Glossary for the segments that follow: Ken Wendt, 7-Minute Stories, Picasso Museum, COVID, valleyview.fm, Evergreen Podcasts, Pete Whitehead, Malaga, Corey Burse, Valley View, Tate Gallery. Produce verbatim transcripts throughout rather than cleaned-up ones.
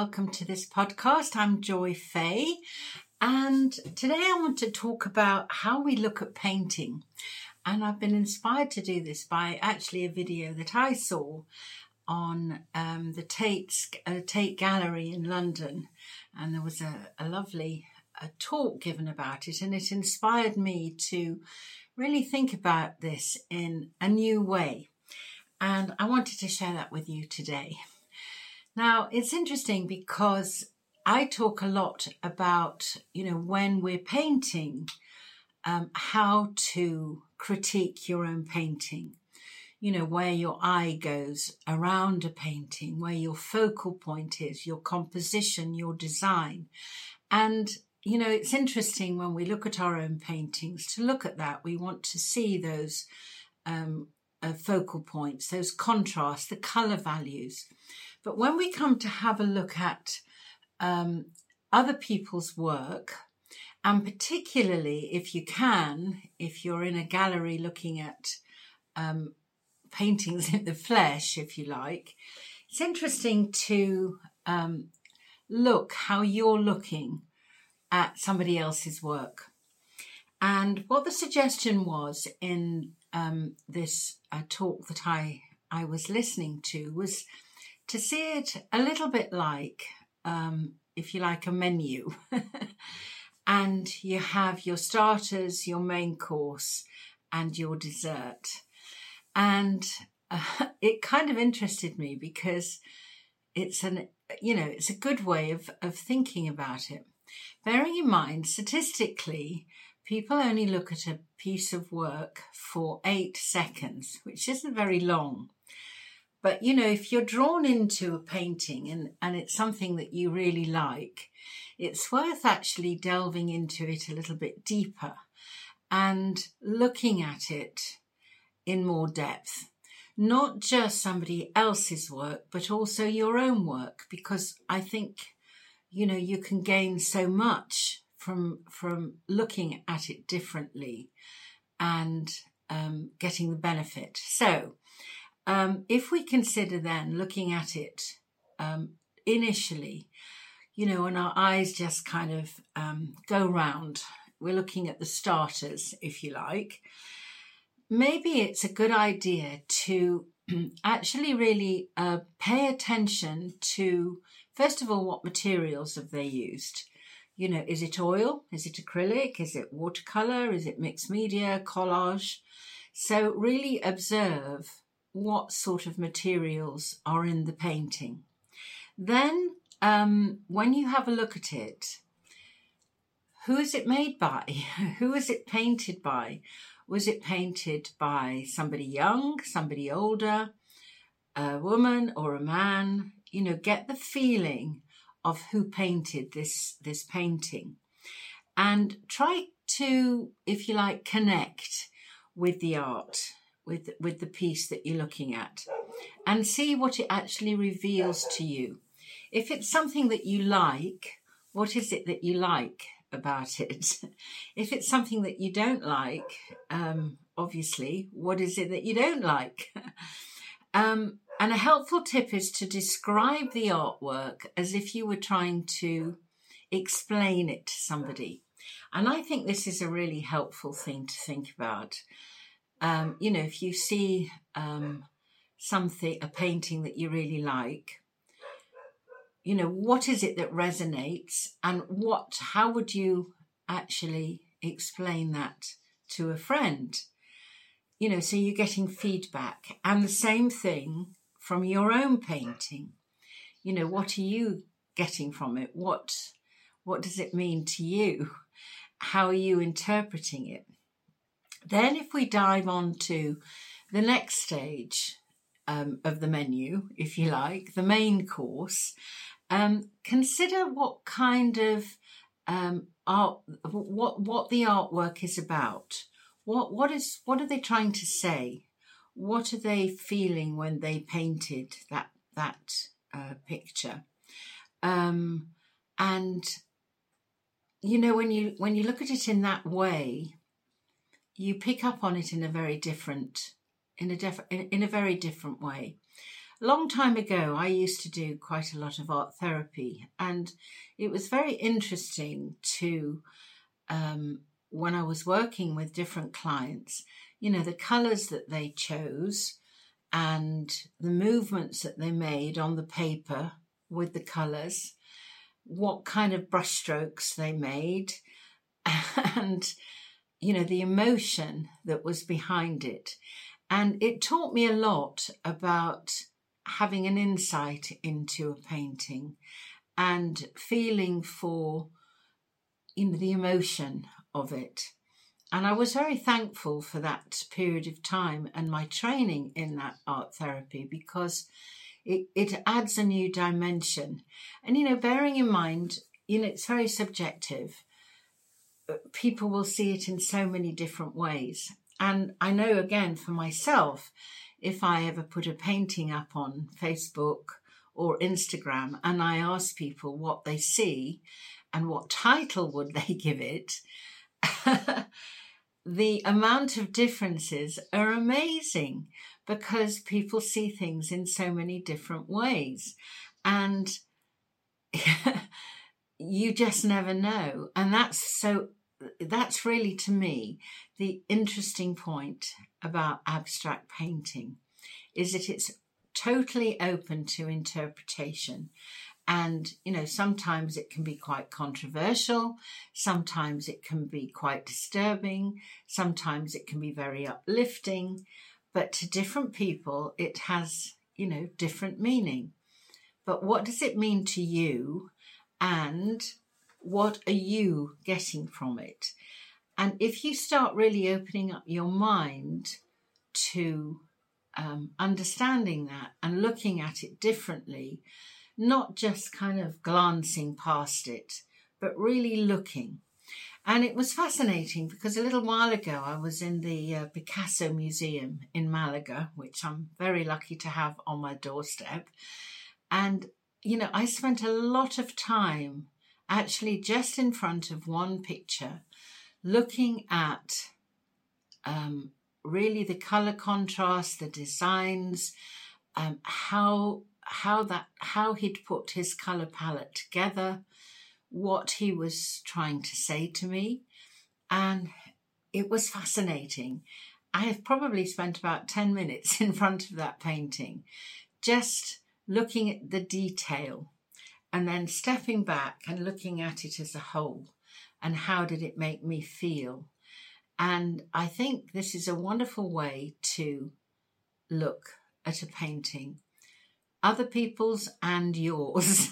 welcome to this podcast. I'm Joy Fay, and today I want to talk about how we look at painting. And I've been inspired to do this by actually a video that I saw on um, the Tate, uh, Tate Gallery in London, and there was a, a lovely a talk given about it, and it inspired me to really think about this in a new way. And I wanted to share that with you today. Now, it's interesting because I talk a lot about, you know, when we're painting, um, how to critique your own painting, you know, where your eye goes around a painting, where your focal point is, your composition, your design. And, you know, it's interesting when we look at our own paintings to look at that. We want to see those um, uh, focal points, those contrasts, the colour values. But when we come to have a look at um, other people's work, and particularly if you can, if you're in a gallery looking at um, paintings in the flesh, if you like, it's interesting to um, look how you're looking at somebody else's work. And what the suggestion was in um, this uh, talk that I, I was listening to was to see it a little bit like, um, if you like, a menu. And you have your starters, your main course, and your dessert. And uh, it kind of interested me because it's an, you know, it's a good way of, of thinking about it. Bearing in mind, statistically, people only look at a piece of work for eight seconds, which isn't very long. But, you know, if you're drawn into a painting and, and it's something that you really like, it's worth actually delving into it a little bit deeper and looking at it in more depth. Not just somebody else's work, but also your own work, because I think, you know, you can gain so much from from looking at it differently and um, getting the benefit. So, Um, if we consider then looking at it um, initially, you know, and our eyes just kind of um, go round, we're looking at the starters, if you like, maybe it's a good idea to actually really uh, pay attention to, first of all, what materials have they used? You know, is it oil? Is it acrylic? Is it watercolour? Is it mixed media, collage? So really observe what sort of materials are in the painting. Then, um, when you have a look at it, who is it made by? Who is it painted by? Was it painted by somebody young, somebody older, a woman or a man? You know, get the feeling of who painted this, this painting. And try to, if you like, connect with the art, with with the piece that you're looking at, and see what it actually reveals to you. If it's something that you like, what is it that you like about it? If it's something that you don't like, um, obviously, what is it that you don't like? um, and a helpful tip is to describe the artwork as if you were trying to explain it to somebody. And I think this is a really helpful thing to think about. Um, you know, if you see um, something, a painting that you really like, you know, what is it that resonates, and what, how would you actually explain that to a friend? You know, so you're getting feedback, and the same thing from your own painting. You know, what are you getting from it? What, what does it mean to you? How are you interpreting it? Then if we dive on to the next stage um, of the menu, if you like, the main course, um, consider what kind of um, art, what what the artwork is about. What what is what are they trying to say? What are they feeling when they painted that that uh, picture? Um, and you know, when you when you look at it in that way, you pick up on it in a very different, in a def- in a very different way. A long time ago, I used to do quite a lot of art therapy, and it was very interesting to, um, when I was working with different clients, you know, the colours that they chose and the movements that they made on the paper with the colours, what kind of brushstrokes they made, and, you know, the emotion that was behind it. And it taught me a lot about having an insight into a painting and feeling for, you know, the emotion of it. And I was very thankful for that period of time and my training in that art therapy, because it, it adds a new dimension. And, you know, bearing in mind, you know, it's very subjective. People will see it in so many different ways. And I know, again, for myself, if I ever put a painting up on Facebook or Instagram and I ask people what they see and what title would they give it, the amount of differences are amazing, because people see things in so many different ways. And you just never know. And that's so, that's really, to me, the interesting point about abstract painting, is that it's totally open to interpretation. And, you know, sometimes it can be quite controversial. Sometimes it can be quite disturbing. Sometimes it can be very uplifting. But to different people, it has, you know, different meaning. But what does it mean to you? And what are you getting from it? And if you start really opening up your mind to um, understanding that and looking at it differently, not just kind of glancing past it, but really looking. And it was fascinating, because a little while ago I was in the uh, Picasso Museum in Malaga, which I'm very lucky to have on my doorstep. And, you know, I spent a lot of time actually just in front of one picture, looking at um, really the colour contrast, the designs, um, how... how that how he'd put his colour palette together, what he was trying to say to me. And it was fascinating. I have probably spent about ten minutes in front of that painting, just looking at the detail and then stepping back and looking at it as a whole, and how did it make me feel. And I think this is a wonderful way to look at a painting, other people's and yours.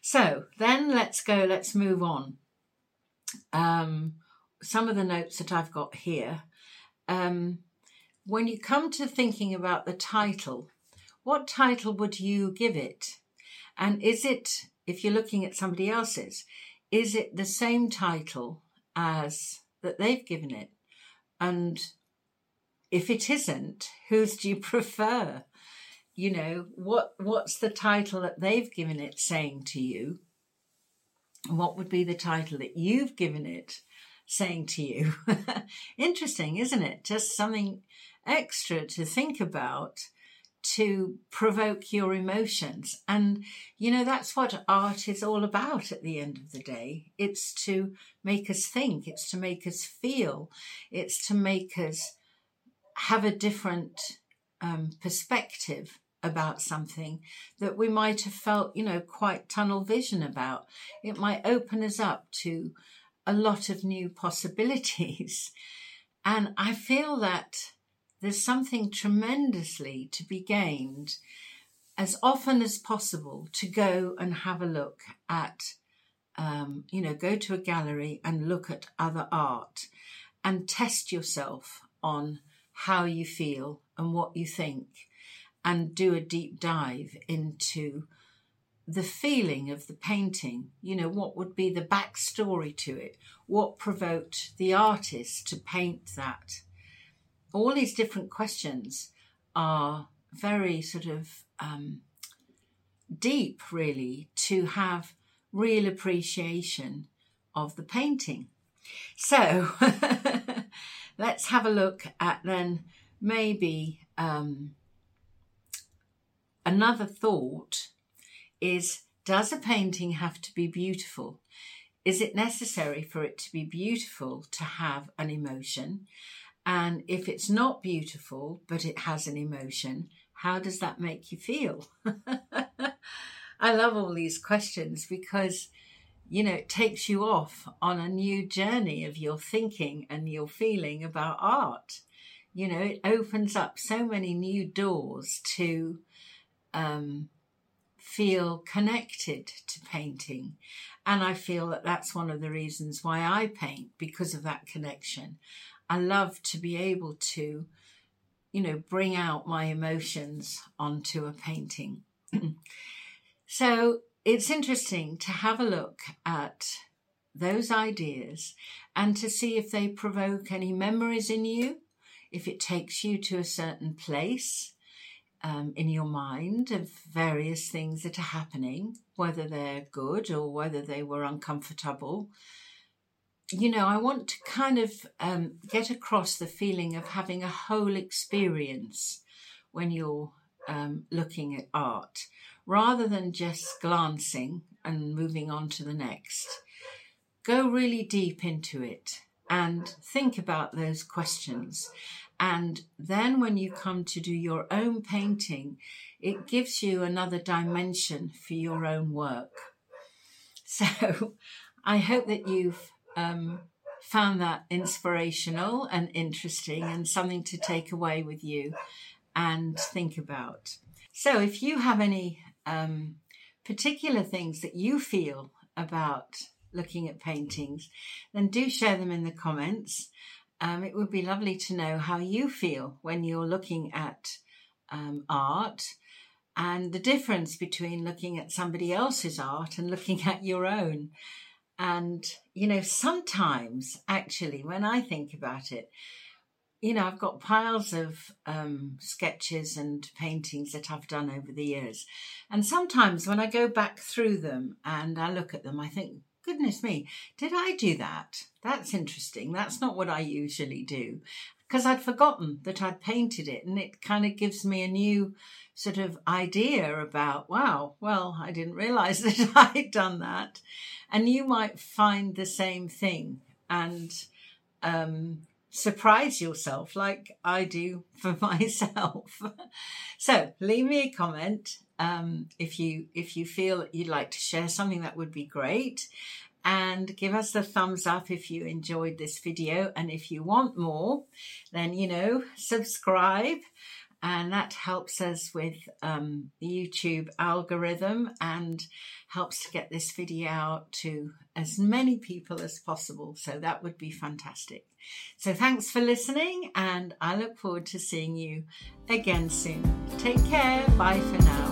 So then let's go, let's move on. Um, some of the notes that I've got here. Um, when you come to thinking about the title, what title would you give it? And is it, if you're looking at somebody else's, is it the same title as that they've given it? And if it isn't, whose do you prefer? You know, what what's the title that they've given it saying to you? And what would be the title that you've given it saying to you? Interesting, isn't it? Just something extra to think about, to provoke your emotions. And, you know, that's what art is all about at the end of the day. It's to make us think. It's to make us feel. It's to make us have a different um, perspective about something that we might have felt, you know, quite tunnel vision about. It might open us up to a lot of new possibilities. And I feel that there's something tremendously to be gained, as often as possible, to go and have a look at, um, you know, go to a gallery and look at other art and test yourself on how you feel and what you think, and do a deep dive into the feeling of the painting. You know, what would be the backstory to it? What provoked the artist to paint that? All these different questions are very sort of um, deep, really, to have real appreciation of the painting. So let's have a look at then maybe um, a Another thought is, does a painting have to be beautiful? Is it necessary for it to be beautiful to have an emotion? And if it's not beautiful, but it has an emotion, how does that make you feel? I love all these questions because, you know, it takes you off on a new journey of your thinking and your feeling about art. You know, it opens up so many new doors to um, feel connected to painting. And I feel that that's one of the reasons why I paint, because of that connection. I love to be able to, you know, bring out my emotions onto a painting. So it's interesting to have a look at those ideas and to see if they provoke any memories in you, if it takes you to a certain place um, in your mind of various things that are happening, whether they're good or whether they were uncomfortable. You know, I want to kind of um, get across the feeling of having a whole experience when you're um, looking at art, rather than just glancing and moving on to the next. Go really deep into it and think about those questions. And then when you come to do your own painting, it gives you another dimension for your own work. So I hope that you've Um, found that inspirational and interesting and something to take away with you and think about. So if you have any um, particular things that you feel about looking at paintings, then do share them in the comments. Um, it would be lovely to know how you feel when you're looking at um, art and the difference between looking at somebody else's art and looking at your own. And, you know, sometimes, actually, when I think about it, you know, I've got piles of um, sketches and paintings that I've done over the years. And sometimes when I go back through them and I look at them, I think, goodness me, did I do that? That's interesting. That's not what I usually do. Because I'd forgotten that I'd painted it. And it kind of gives me a new sort of idea about, wow, well, I didn't realise that I'd done that. And you might find the same thing and um, surprise yourself like I do for myself. So leave me a comment um, if you if you feel you'd like to share something. That would be great. And give us the thumbs up if you enjoyed this video. And if you want more, then, you know, subscribe. And that helps us with um, the YouTube algorithm and helps to get this video out to as many people as possible. So that would be fantastic. So thanks for listening, and I look forward to seeing you again soon. Take care. Bye for now.